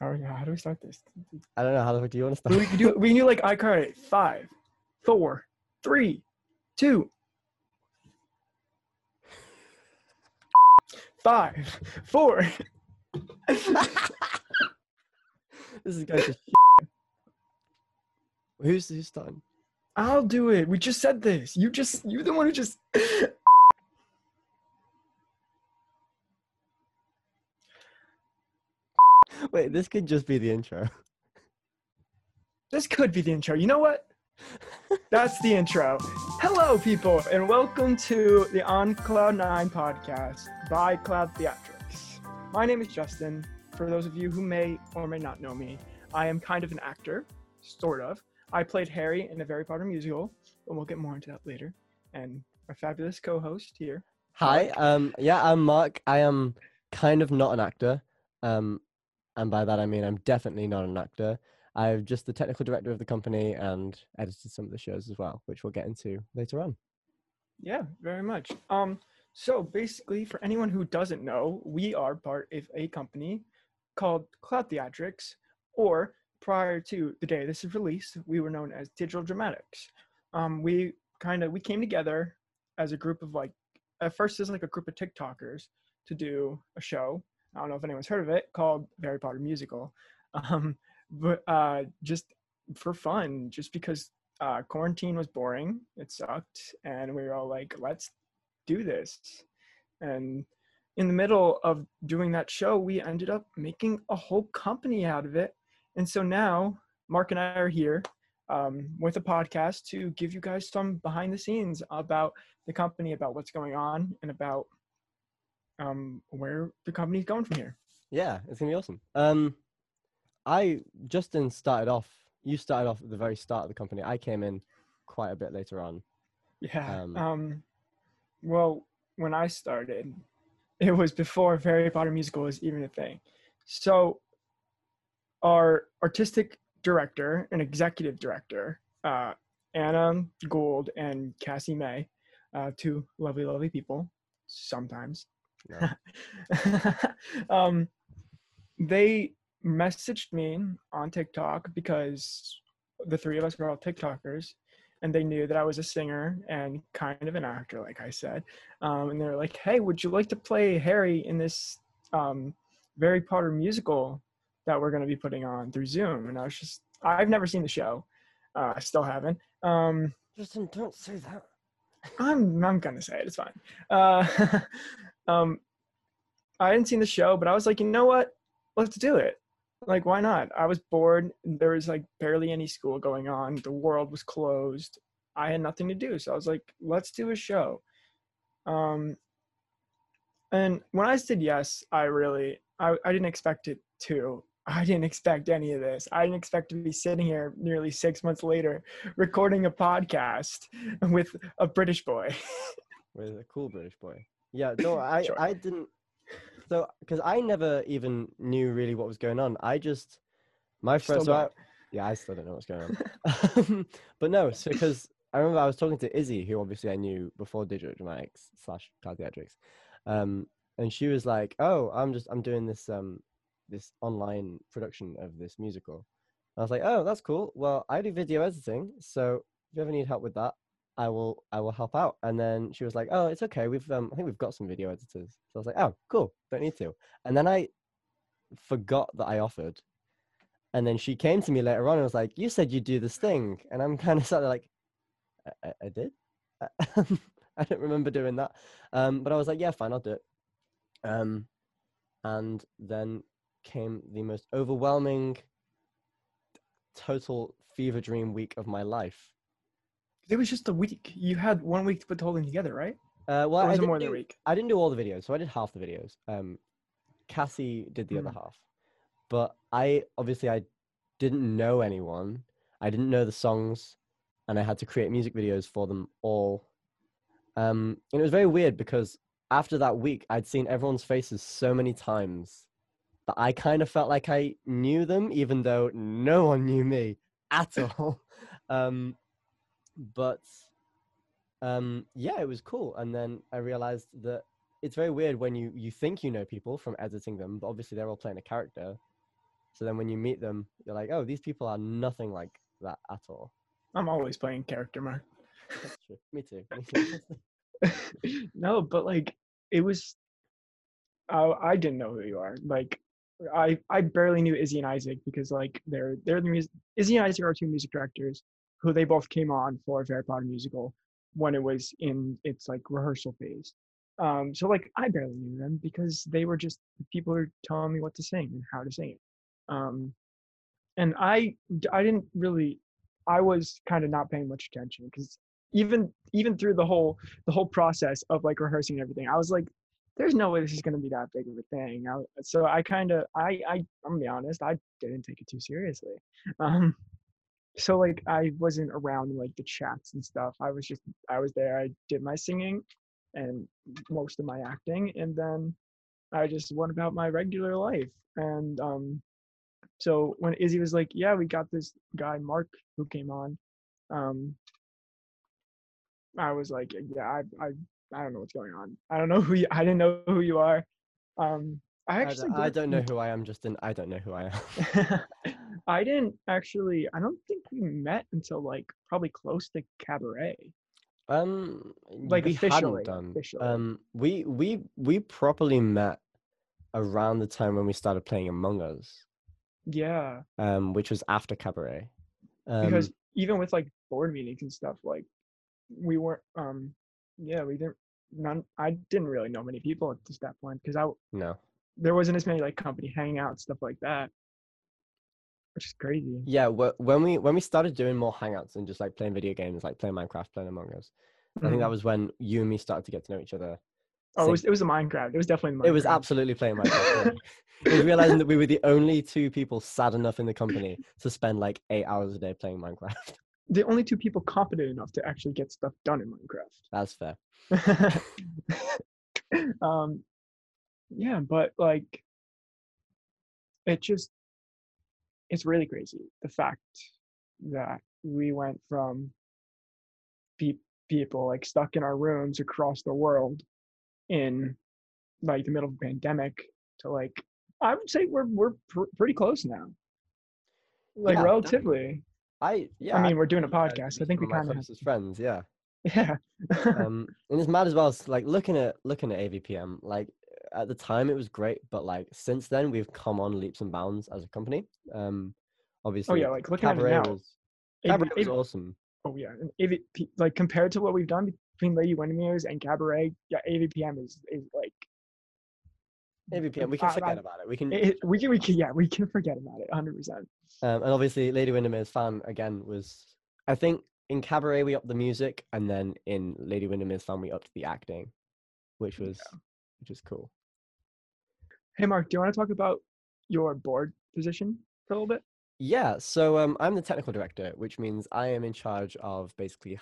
How do we start this? I don't know. How the fuck do you want to start? We knew like I counted 5, 4, 3, 2. 5, 4. This is going to Who's starting? I'll do it. We just said this. You're the one who just. Wait, this could just be the intro. This could be the intro. You know what? That's the intro. Hello, people, and welcome to the On Cloud 9 podcast by Cloud Theatrics. My name is Justin. For those of you who may or may not know me, I am kind of an actor, sort of. I played Harry in the Harry Potter musical, but we'll get more into that later. And our fabulous co-host here. Hi. Mark. I'm Mark. I am kind of not an actor. And by that I mean I'm definitely not an actor. I'm just the technical director of the company and edited some of the shows as well, which we'll get into later on. Yeah, very much. So basically, for anyone who doesn't know, we are part of a company called Cloud Theatrics, or prior to the day this is released, we were known as Digital Dramatics. We came together as a group of a group of TikTokers to do a show. I don't know if anyone's heard of it, called Harry Potter Musical, but just for fun, just because quarantine was boring, it sucked, and we were all like, let's do this. And in the middle of doing that show, we ended up making a whole company out of it. And so now Mark and I are here with a podcast to give you guys some behind the scenes about the company, about what's going on, and about where the company's going from here. Yeah, it's gonna be awesome. You started off at the very start of the company. I came in quite a bit later on. Yeah. Well, when I started, it was before Harry Potter Musical was even a thing. So our artistic director and executive director, Anna Gould and Cassie May, two lovely, lovely people sometimes. No. They messaged me on TikTok because the three of us were all TikTokers, and they knew that I was a singer and kind of an actor, like I said. And they were like, "Hey, would you like to play Harry in this Harry Potter musical that we're going to be putting on through Zoom?" And I was I've never seen the show. I still haven't. Justin, don't say that. I'm gonna say it. It's fine. I hadn't seen the show, but I was like, you know what? Let's do it. Like, why not? I was bored. There was barely any school going on. The world was closed. I had nothing to do. So I was like, let's do a show. And when I said yes, I didn't expect it to. I didn't expect any of this. I didn't expect to be sitting here nearly 6 months later recording a podcast with a British boy. With a cool British boy. Yeah, no, sure. I didn't. So, because I never even knew really what was going on. I still don't know what's going on. But no, so because I remember I was talking to Izzy, who obviously I knew before Digital Dramatics / Cloud Theatrics, and she was like, "Oh, I'm doing this this online production of this musical." And I was like, "Oh, that's cool. Well, I do video editing, so if you ever need help with that, I will help out." And then she was like, "Oh, it's okay. We've I think we've got some video editors." So I was like, "Oh, cool. Don't need to." And then I forgot that I offered. And then she came to me later on and was like, "You said you'd do this thing." And I'm kind of sort of like, I did? I don't remember doing that. But I was like, yeah, fine, I'll do it. And then came the most overwhelming total fever dream week of my life. It was just a week. You had 1 week to put the whole thing together, right? Well, I didn't more than a week. I didn't do all the videos, so I did half the videos. Cassie did the other half, but I didn't know anyone. I didn't know the songs, and I had to create music videos for them all. And it was very weird because after that week, I'd seen everyone's faces so many times that I kind of felt like I knew them, even though no one knew me at all. But it was cool. And then I realized that it's very weird when you think you know people from editing them, but obviously they're all playing a character. So then when you meet them, you're like, oh, these people are nothing like that at all. I'm always playing character, Mark. That's true. Me too. No, but like, it was, I didn't know who you are. Like, I barely knew Izzy and Isaac because like they're the music. Izzy and Isaac are two music directors who they both came on for a Harry Potter musical when it was in its like rehearsal phase. So like I barely knew them because they were just people who were telling me what to sing and how to sing it. And I didn't really, I was kind of not paying much attention because even through the whole process of like rehearsing and everything, I was like, there's no way this is going to be that big of a thing. I'm going to be honest, I didn't take it too seriously. So like I wasn't around like the chats and stuff. I was there. I did my singing and most of my acting, and then I just went about my regular life. And so when Izzy was like, yeah, we got this guy Mark who came on, I was like, yeah, I don't know what's going on. I didn't know who you are. I don't know who I am, Justin. I don't know who I am. I don't think we met until like probably close to Cabaret. Like officially. We properly met around the time when we started playing Among Us. Yeah. Which was after Cabaret. Because even with like board meetings and stuff, like we weren't. I didn't really know many people at just that point because there wasn't as many like company hangouts, stuff like that, which is crazy. Yeah, when we started doing more hangouts and just like playing video games, like playing Minecraft, playing Among Us, I think that was when you and me started to get to know each other. Oh, it was a Minecraft. It was definitely Minecraft. It was absolutely playing Minecraft. It was realizing that we were the only two people sad enough in the company to spend like 8 hours a day playing Minecraft. The only two people competent enough to actually get stuff done in Minecraft. That's fair. Yeah, but like, it's really crazy. The fact that we went from people like stuck in our rooms across the world in like the middle of a pandemic to like, I would say we're pretty close now. Like relatively. I mean, we're doing a podcast. I think we kind of as friends, yeah. Yeah. And it's mad as well. It's like looking at AVPM. Like at the time, it was great, but like since then, we've come on leaps and bounds as a company. Obviously. Oh yeah, like looking Cabaret at it now. Cabaret was awesome. Oh yeah, and AVP like compared to what we've done between Lady Windermere's and Cabaret, yeah, AVPM is like. AVPM, we can forget about it. We can forget about it 100%. And obviously Lady Windermere's Fan again was, I think in Cabaret we upped the music, and then in Lady Windermere's Fan we upped the acting, which was cool. Hey Mark, do you want to talk about your board position for a little bit? Yeah, so I'm the technical director, which means I am in charge of basically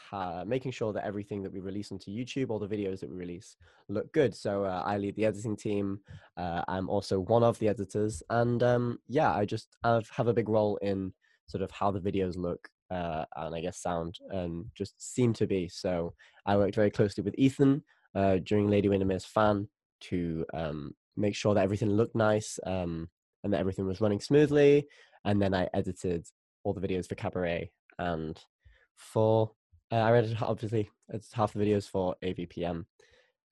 making sure that everything that we release onto YouTube, all the videos that we release, look good. So I lead the editing team. I'm also one of the editors. And I just have a big role in sort of how the videos look and I guess sound and just seem to be. So I worked very closely with Ethan during Lady Windermere's Fan to make sure that everything looked nice and that everything was running smoothly. And then I edited all the videos for Cabaret and it's half the videos for AVPM.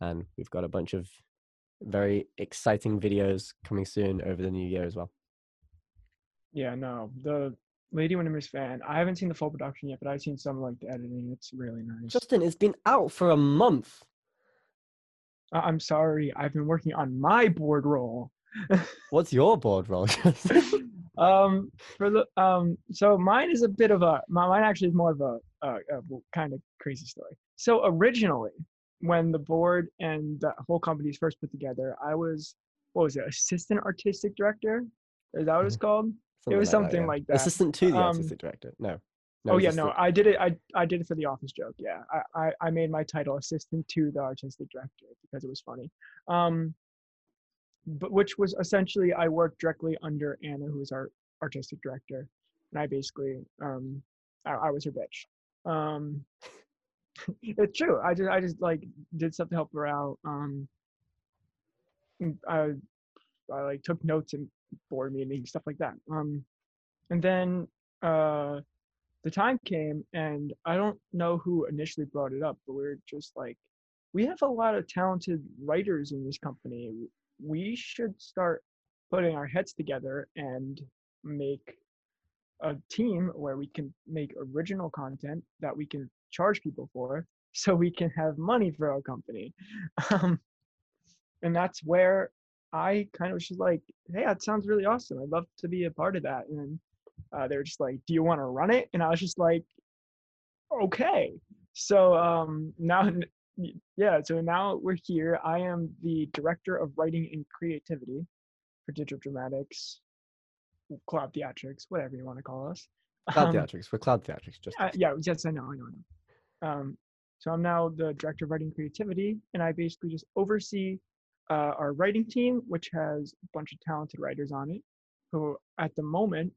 And we've got a bunch of very exciting videos coming soon over the new year as well. Yeah, no, the Lady Windermere's Fan, I haven't seen the full production yet, but I've seen some like the editing. It's really nice. Justin, it's been out for a month. I'm sorry. I've been working on my board roll. What's your board roll, Justin? So mine is a bit of mine actually is more of a kind of crazy story. So originally, when the board and the whole company is first put together, I was, assistant artistic director? Is that what it's called? Something like that. Assistant to the artistic director. No. I did it. I did it for the office joke. Yeah. I made my title assistant to the artistic director because it was funny. But which was essentially, I worked directly under Anna, who was our artistic director, and I basically, I was her bitch. It's true. I just like did stuff to help her out. I I like took notes in board meetings, stuff like that. And then the time came, and I don't know who initially brought it up, but we were just like, we have a lot of talented writers in this company. We should start putting our heads together and make a team where we can make original content that we can charge people for, so we can have money for our company. And that's where I kind of was just like, hey, that sounds really awesome. I'd love to be a part of that. And they were just like, do you want to run it? And I was just like, okay. So now, yeah, so now we're here. I am the director of writing and creativity for Digital Dramatics, Cloud Theatrics, whatever you want to call us. Cloud Theatrics, we're Cloud Theatrics. Just yeah, yes, I know. So I'm now the director of writing and creativity, and I basically just oversee our writing team, which has a bunch of talented writers on it, who at the moment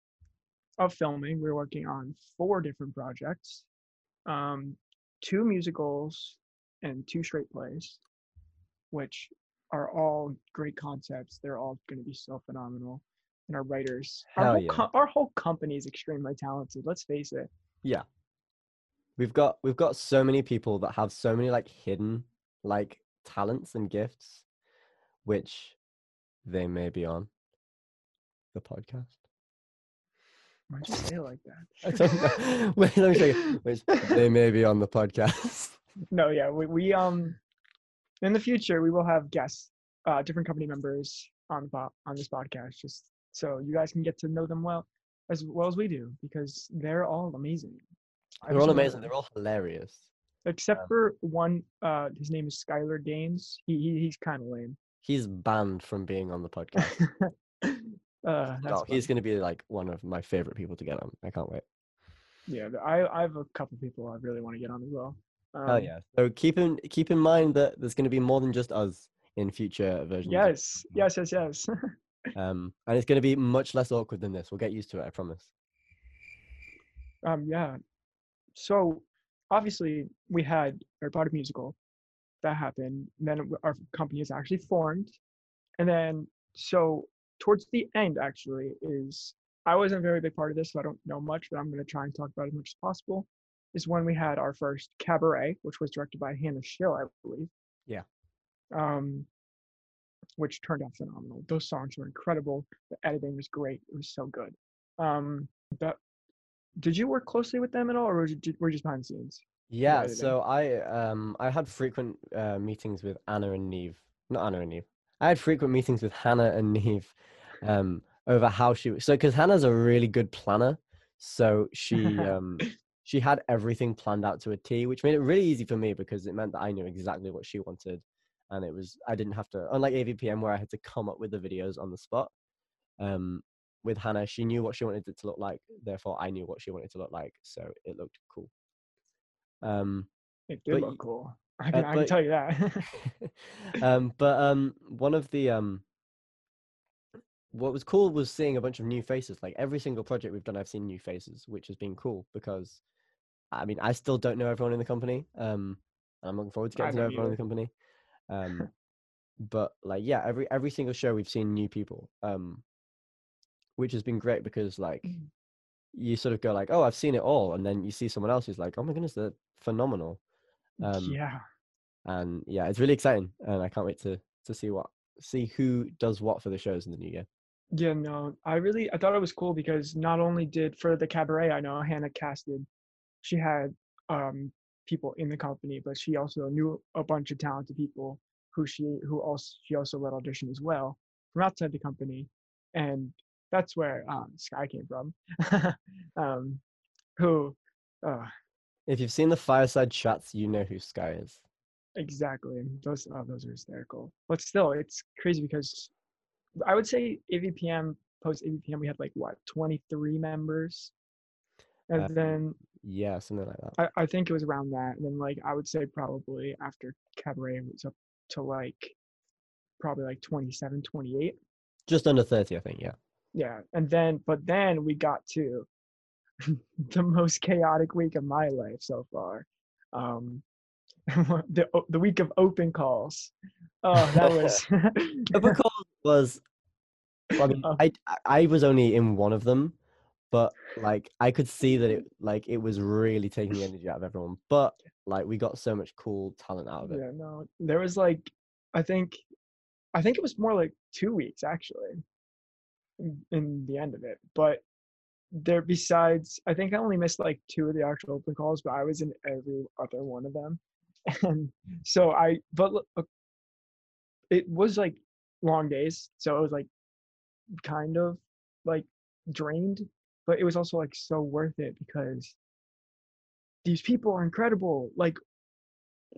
of filming, we're working on 4 different projects, 2 musicals and 2 straight plays, which are all great concepts. They're all going to be so phenomenal. And our writers, our whole company is extremely talented. Let's face it. Yeah, we've got so many people that have so many like hidden like talents and gifts, which they may be on the podcast. Why'd you say it like that? Wait, let me say it. Which they may be on the podcast. No, yeah, we in the future we will have guests, different company members on this podcast, just so you guys can get to know them well as we do, because they're all amazing. They're all amazing. They're all hilarious. Except for one, his name is Skylar Gaines. He's kind of lame. He's banned from being on the podcast. He's going to be like one of my favorite people to get on. I can't wait. Yeah, I have a couple people I really want to get on as well. Oh yeah. So keep in mind that there's going to be more than just us in future versions. Yes. And it's going to be much less awkward than this. We'll get used to it, I promise. Yeah. So obviously we had Harry Potter musical that happened, and then our company is actually formed. And then, so towards the end actually is, I wasn't a very big part of this, so I don't know much, but I'm going to try and talk about it as much as possible, is when we had our first cabaret, which was directed by Hannah Schill, I believe. Yeah. Which turned out phenomenal. Those songs were incredible. The editing was great. It was so good. Did you work closely with them at all, or were you just behind the scenes? Yeah, so I had frequent meetings with I had frequent meetings with Hannah and Neve over how because Hannah's a really good planner, so she she had everything planned out to a T, which made it really easy for me because it meant that I knew exactly what she wanted. And I didn't have to, unlike AVPM where I had to come up with the videos on the spot. With Hannah, she knew what she wanted it to look like. Therefore, I knew what she wanted it to look like. So it looked cool. It did look cool. I can tell you that. One of the, what was cool was seeing a bunch of new faces. Like every single project we've done, I've seen new faces, which has been cool because, I mean, I still don't know everyone in the company. And I'm looking forward to getting to know everyone in the company. But like, yeah, every single show we've seen new people, which has been great because like you sort of go like, oh, I've seen it all, and then you see someone else who's like, oh my goodness, they're phenomenal. It's really exciting, and I can't wait to see who does what for the shows in the new year. Yeah, no, I thought it was cool because not only did for the cabaret, I know Hannah casted, she had people in the company, but she also knew a bunch of talented people who she also let audition as well from outside the company, and that's where Sky came from. If you've seen the fireside chats, you know who Sky is. Exactly, those are hysterical. But still, it's crazy because I would say AVPM post AVPM we had like what 23 members, and then. Yeah, something like that. I think it was around that. And then, like, I would say probably after Cabaret, it was up to, like, probably, like, 27, 28. Just under 30, I think, yeah. Yeah. And then, but then we got to the most chaotic week of my life so far. The week of open calls. Oh, that was... Open calls was Well, I was only in one of them, but like I could see that it was really taking the energy out of everyone. But like we got so much cool talent out of it. Yeah, no, there was like I think it was more like 2 weeks actually in the end of it. But there, besides, I think I only missed like 2 of the actual open calls, but I was in every other one of them. And so it was like long days, so it was like kind of like drained, but it was also like so worth it because these people are incredible. Like,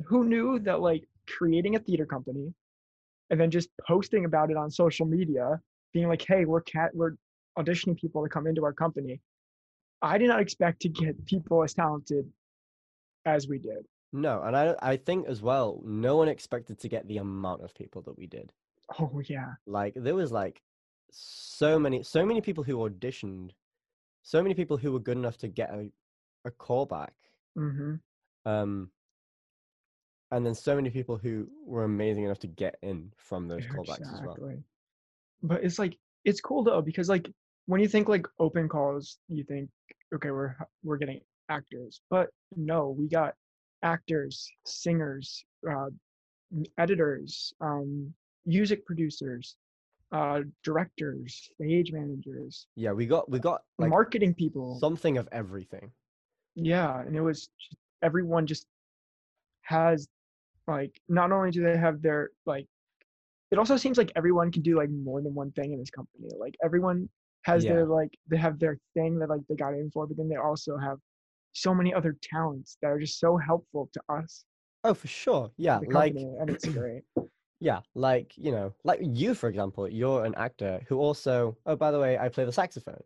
who knew that like creating a theater company and then just posting about it on social media, being like, hey, we're auditioning people to come into our company. I did not expect to get people as talented as we did. No, and I think as well, no one expected to get the amount of people that we did. Oh yeah. Like there was like so many people who auditioned, so many people who were good enough to get a callback. Mm-hmm. And then so many people who were amazing enough to get in from those callbacks as well. But it's like, it's cool though, because like when you think like open calls, you think, okay, we're getting actors, but no, we got actors, singers, editors, music producers, directors, stage managers. Yeah, we got like, marketing people, something of everything. Yeah, and it was everyone just has like, not only do they have their like, it also seems like everyone can do like more than one thing in this company. Like everyone has their like, they have their thing that like they got in for, but then they also have so many other talents that are just so helpful to us. Oh, for sure. Yeah, like, and it's great. Yeah, like, you know, like you, for example, you're an actor who also, oh, by the way, I play the saxophone.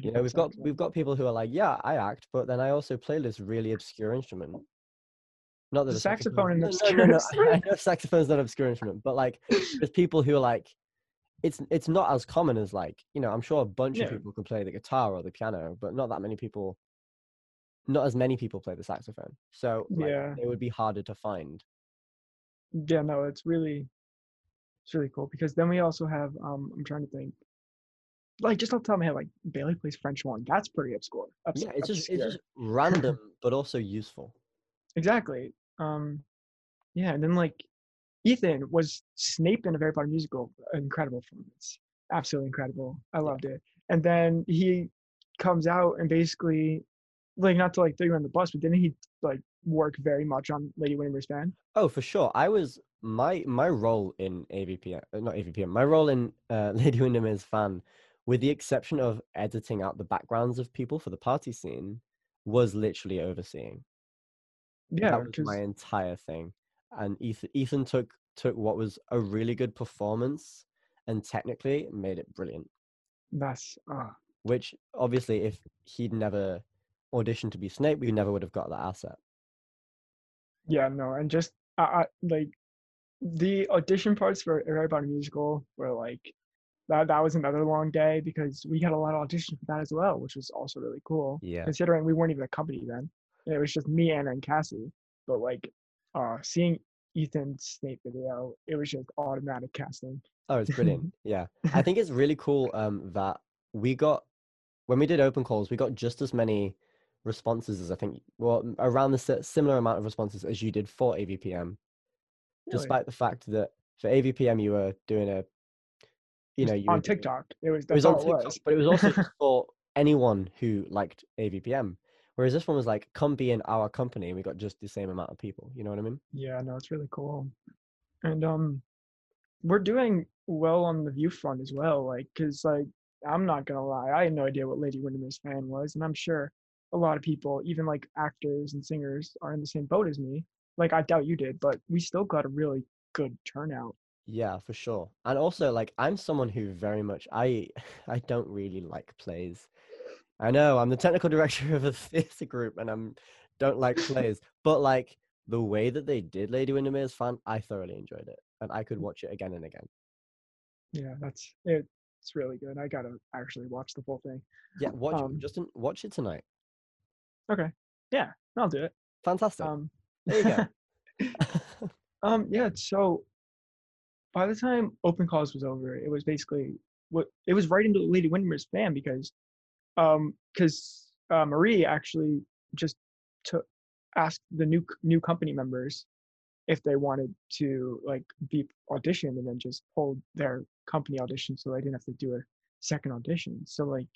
You know, we've got people who are like, yeah, I act, but then I also play this really obscure instrument. Not that the saxophone is an obscure instrument. I know saxophone's not an obscure instrument, but like there's people who are like, it's not as common as like, you know, I'm sure a bunch of people can play the guitar or the piano, but not as many people play the saxophone. So like, it would be harder to find. Yeah, no, it's really cool because then we also have I'm trying to think, like just off the top of my head, like Bailey plays French horn. That's pretty obscure. Yeah, it's just random but also useful. Exactly. Yeah, and then like Ethan was Snape in a Harry Potter musical. Incredible performance, absolutely incredible. I loved it. And then he comes out and basically, like, not to like throw you on the bus, but didn't he like work very much on Lady Windermere's Fan? Oh, for sure. I was my role in Lady Windermere's Fan, with the exception of editing out the backgrounds of people for the party scene, was literally overseeing. Yeah, that was my entire thing. And Ethan took what was a really good performance and technically made it brilliant. That's which obviously, if he'd never auditioned to be Snape, we never would have got that asset. Yeah, no, and just like the audition parts for Harry Potter musical were like that was another long day because we had a lot of auditions for that as well, which was also really cool. Yeah, considering we weren't even a company then. It was just me, Anna, and Cassie. But like seeing Ethan's Snape video, it was just automatic casting. Oh, it's brilliant. Yeah. I think it's really cool that we got, when we did open calls, we got just as many responses as I think, well, around the similar amount of responses as you did for AVPM. Really? Despite the fact that for AVPM, you were doing a, you know. You on TikTok. It was on TikTok, but it was also for anyone who liked AVPM. Whereas this one was like, come be in our company, and we got just the same amount of people. You know what I mean? Yeah, no, it's really cool. And we're doing well on the view front as well. Like, because like, I'm not going to lie, I had no idea what Lady Windermere's Fan was. And I'm sure a lot of people, even like actors and singers, are in the same boat as me. Like, I doubt you did, but we still got a really good turnout. Yeah, for sure. And also, like, I'm someone who very much, I don't really like plays. I know, I'm the technical director of a theatre group and I don't like plays. But like the way that they did Lady Windermere's Fan, I thoroughly enjoyed it. And I could watch it again and again. Yeah, that's it. It's really good. I gotta actually watch the full thing. Yeah, watch it tonight. Okay. Yeah, I'll do it. Fantastic. There you go. Yeah, so by the time open calls was over, it was basically it was right into Lady Windermere's plan because Marie actually just asked the new company members if they wanted to like be auditioned, and then just pulled their company audition so they didn't have to do a second audition. So like,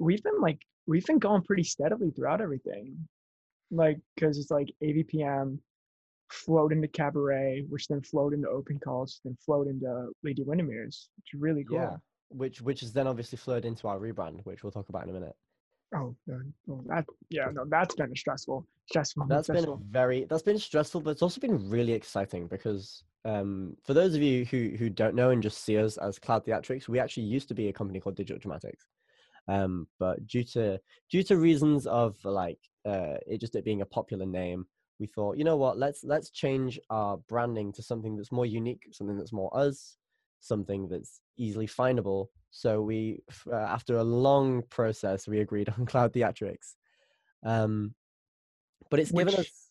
we've been going pretty steadily throughout everything, like because it's like AVPM flowed into Cabaret, which then flowed into Open Calls, then flowed into Lady Windermere's, which is really cool. Yeah, which is then obviously flowed into our rebrand, which we'll talk about in a minute. Oh, well, that's been stressful. That's been stressful, but it's also been really exciting because for those of you who don't know and just see us as Cloud Theatrics, we actually used to be a company called Digital Dramatics, but due to reasons of like it being a popular name, we thought, you know what, let's change our branding to something that's more unique, something that's more us, something that's easily findable. So we, after a long process, we agreed on Cloud Theatrics. But it's given us...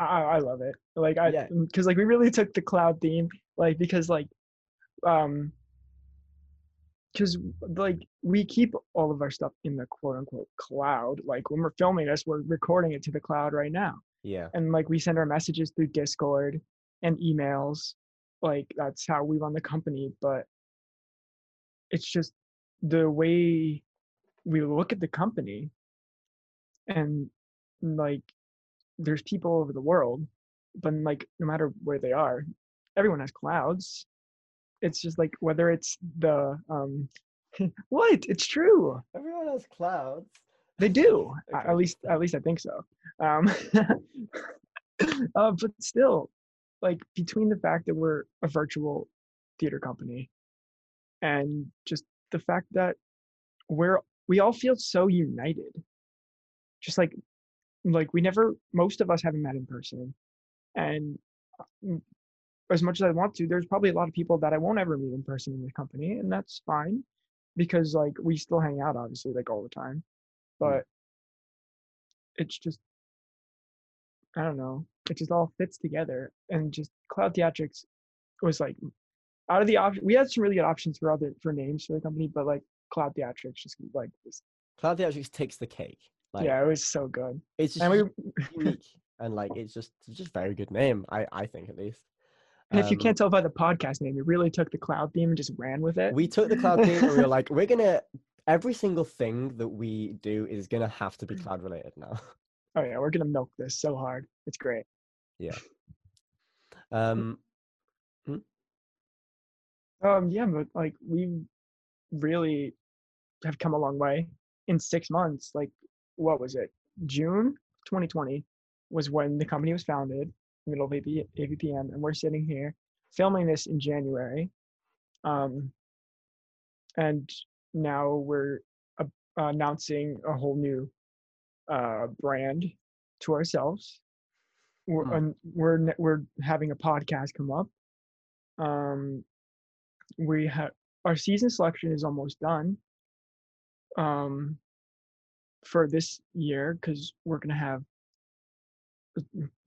I love it. Like, because like we really took the cloud theme, like, because like we keep all of our stuff in the quote unquote cloud. Like when we're filming this, we're recording it to the cloud right now. Yeah. And like we send our messages through Discord and emails. Like that's how we run the company. But it's just the way we look at the company, and like there's people over the world, but like no matter where they are, everyone has clouds. It's just like whether it's the what? It's true. Everyone has clouds. They do. Okay. At least I think so. But still, like between the fact that we're a virtual theater company, and just the fact that we all feel so united. Just like most of us haven't met in person, and as much as I want to, there's probably a lot of people that I won't ever meet in person in the company, and that's fine because like we still hang out obviously like all the time, but it's just, I don't know, it just all fits together. And just Cloud Theatrics was like, out of the options, we had some really good options for names for the company, but like Cloud Theatrics just like this. Cloud Theatrics takes the cake. Like, yeah, it was so good. It's just unique and like it's just very good name. I think at least. And if you can't tell by the podcast name, we really took the cloud theme and just ran with it. We took the cloud theme and we were like, every single thing that we do is gonna have to be cloud related now. Oh yeah, we're gonna milk this so hard. It's great. Yeah. Yeah, but like we really have come a long way in 6 months. Like, what was it? June 2020 was when the company was founded, middle of AVPM, and we're sitting here filming this in January. And now we're announcing a whole new brand to ourselves. We're having a podcast come up. We have our season selection is almost done for this year, because we're going to have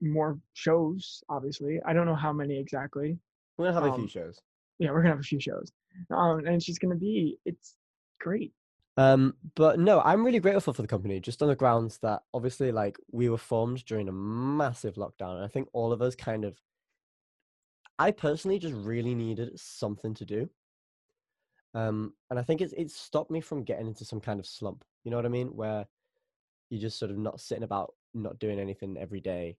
more shows obviously. I don't know how many exactly. We're going to have a few shows. Yeah, we're going to have a few shows. And it's just going to be, it's great. But no, I'm really grateful for the company, just on the grounds that obviously like we were formed during a massive lockdown, and I think all of us I personally just really needed something to do. And I think it's stopped me from getting into some kind of slump. You know what I mean? Where you're just sort of not sitting about, not doing anything every day.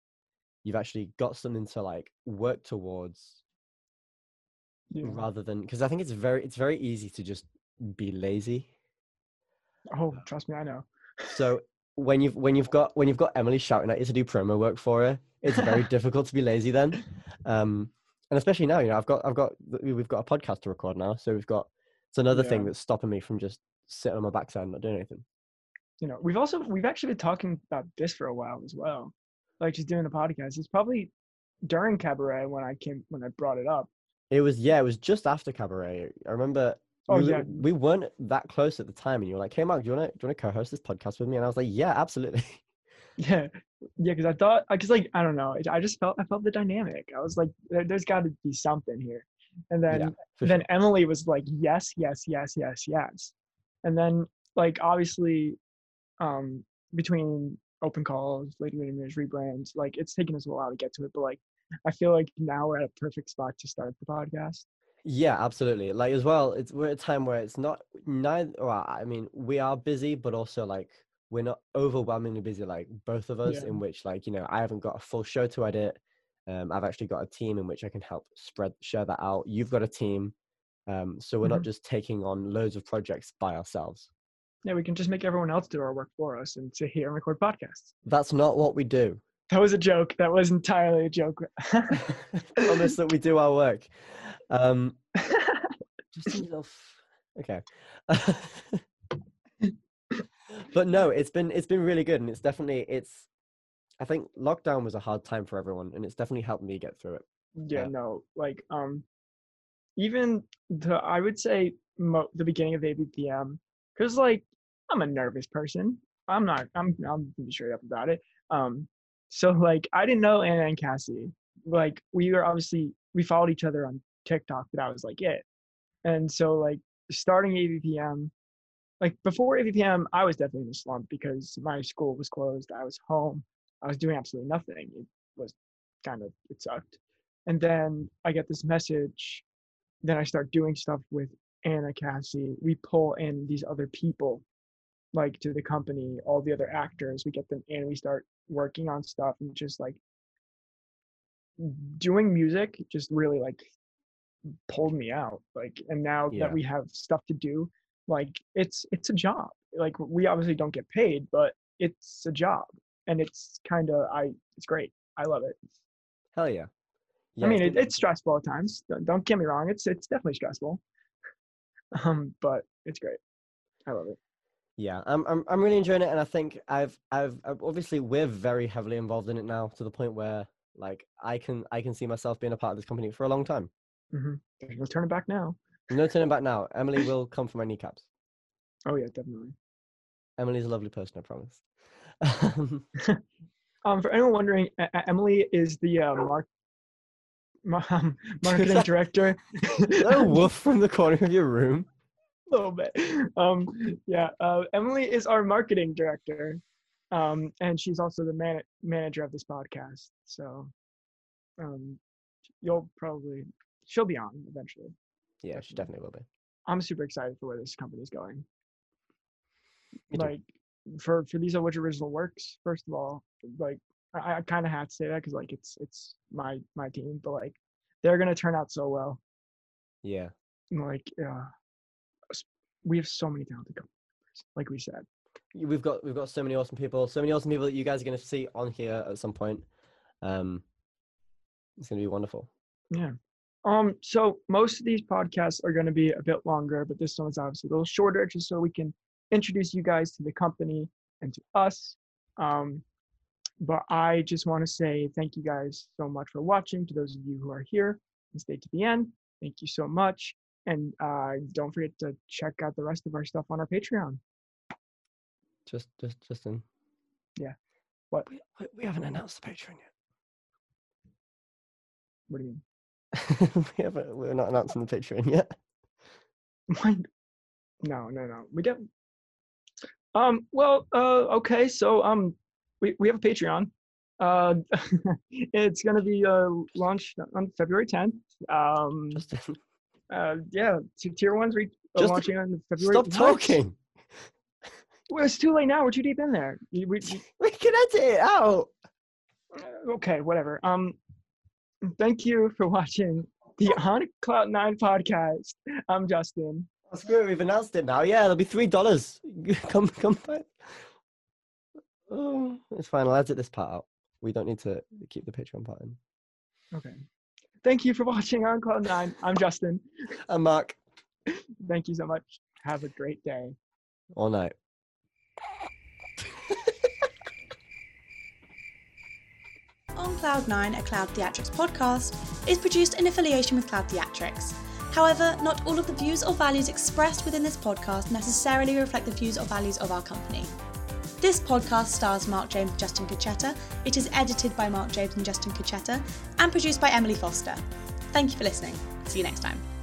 You've actually got something to like work towards, rather than, because I think it's very easy to just be lazy. Oh, trust me, I know. So when you've got Emily shouting at you to do promo work for her, it's very difficult to be lazy then. And especially now, you know, we've got a podcast to record now. So it's another thing that's stopping me from just sitting on my backside and not doing anything. You know, we've actually been talking about this for a while as well. Like just doing the podcast. It's probably during Cabaret when I brought it up. It was just after Cabaret. I remember we weren't that close at the time, and you were like, hey Mark, do you want to co-host this podcast with me? And I was like, yeah, absolutely. Yeah, because I thought, because like I don't know, I just felt the dynamic. I was like, there's got to be something here. And then then Emily was like, yes, yes, yes, yes, yes. And then, like, obviously, between open calls, Lady Windermere's rebrand, like, it's taken us a while to get to it, but, like, I feel like now we're at a perfect spot to start the podcast. Yeah, absolutely. Like, as well, we're at a time where it's not, we are busy, but also, like, we're not overwhelmingly busy, like, both of us, in which, like, you know, I haven't got a full show to edit. I've actually got a team in which I can help share that out. You've got a team. So we're not just taking on loads of projects by ourselves. Yeah, we can just make everyone else do our work for us and sit here and record podcasts. That's not what we do. That was a joke. That was entirely a joke. Promise that we do our work. Just enough. Okay. But no, it's been really good, and it's I think lockdown was a hard time for everyone, and it's definitely helped me get through it. I would say the beginning of ABPM, because, like, I'm a nervous person. I'm straight up about it. So, like, I didn't know Anna and Cassie. Like, we followed each other on TikTok, but that was, like, it. And so, like, starting ABPM, like, before ABPM, I was definitely in the slump because my school was closed. I was home. I was doing absolutely nothing. It sucked. And then I get this message. Then I start doing stuff with Anna, Cassie. We pull in these other people, like, to the company, all the other actors. We get them in. We start working on stuff and just, like, doing music just really, like, pulled me out. Like, and now that we have stuff to do, like, it's a job. Like, we obviously don't get paid, but it's a job. And it's great. I love it. Hell yeah. I mean, it's stressful at times. Don't get me wrong. It's definitely stressful. But it's great. I love it. Yeah, I'm really enjoying it, and I think I've obviously we're very heavily involved in it now to the point where, like, I can see myself being a part of this company for a long time. Mm-hmm. There's no turning back now. No turning back now. Emily will come for my kneecaps. Oh yeah, definitely. Emily's a lovely person, I promise. For anyone wondering, Emily is the marketing director. Is that a wolf from the corner of your room? A little bit. Emily is our marketing director, and she's also the manager of this podcast. So, she'll be on eventually. Yeah, she definitely will be. I'm super excited for where this company is going. Like, for these Are Which Original Works, first of all, like, I kind of have to say that because, like, it's my team, but, like, they're gonna turn out so well. Yeah. Like, we have so many talented companies, like we said. We've got so many awesome people that you guys are gonna see on here at some point. It's gonna be wonderful. Yeah. So most of these podcasts are gonna be a bit longer, but this one's obviously a little shorter, just so we can introduce you guys to the company and to us. But I just want to say thank you guys so much for watching. To those of you who are here and stayed to the end, thank you so much. And don't forget to check out the rest of our stuff on our Patreon. Justin. Yeah. What? We haven't announced the Patreon yet. What do you mean? We're not announcing the Patreon yet. What? No. We don't. Okay. So, we have a Patreon. It's going to be launched on February 10th. Tier 1's launching on February 10th. Stop talking. Well, it's too late now. We're too deep in there. We can edit it out. Okay, whatever. Thank you for watching the On Cloud 9 podcast. I'm Justin. Oh, screw it. We've announced it now. Yeah, it'll be $3. Come back. Oh, it's fine. I'll edit this part out. We don't need to keep the Patreon part in. Okay. Thank you for watching On Cloud 9. I'm Justin. I'm Mark. Thank you so much. Have a great day. All night. On Cloud 9, a Cloud Theatrics podcast, is produced in affiliation with Cloud Theatrics. However, not all of the views or values expressed within this podcast necessarily reflect the views or values of our company. This podcast stars Mark James and Justin Cucetta. It is edited by Mark James and Justin Cucetta and produced by Emily Foster. Thank you for listening. See you next time.